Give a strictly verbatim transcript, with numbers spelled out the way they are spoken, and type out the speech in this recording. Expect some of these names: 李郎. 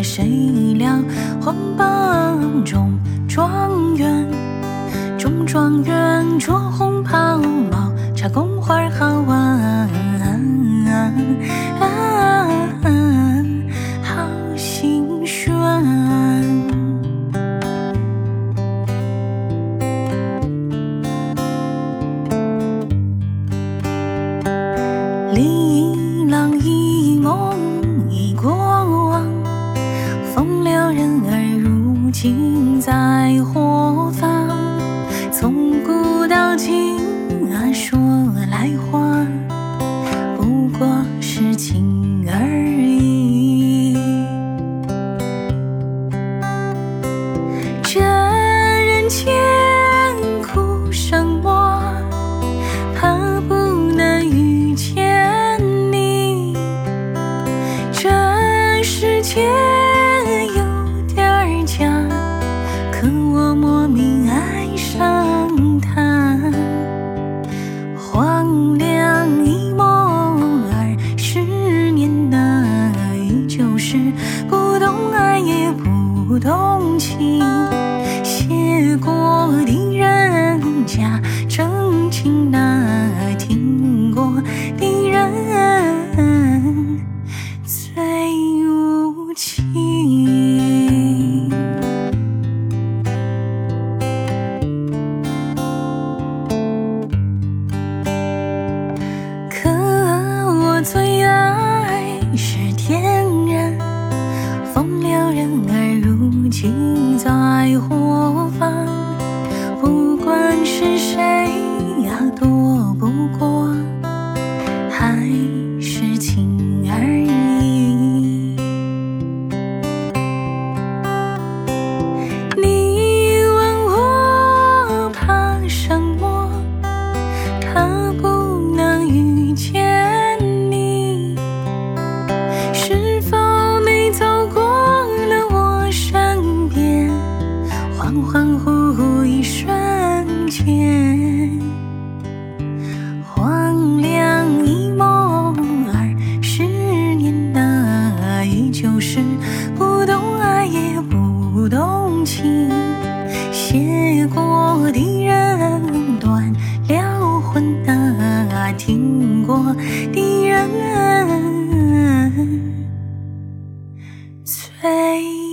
了谁料荒浜中状元，中状元着红袍帽，插宫花好玩、啊啊啊、好心酸。李一郎一梦已过往，风流人儿如今在何方？从古到今啊，说来话不过是情而已。这人间苦什么？怕不能遇见你。这世界有点儿假，可我莫名爱上。荒凉一梦儿，十年的依旧是不懂爱也不懂情，谢过的人家，真情的听过的人最无情。最爱是天然，风流人儿如今在何方？不管是谁呀、啊，躲不过还是情而已。你问我怕什么？怕不能遇见。恍惚惚一瞬间，荒凉一梦儿，十年的依旧是不懂爱也不懂情，写过的人断了魂的，听过的人最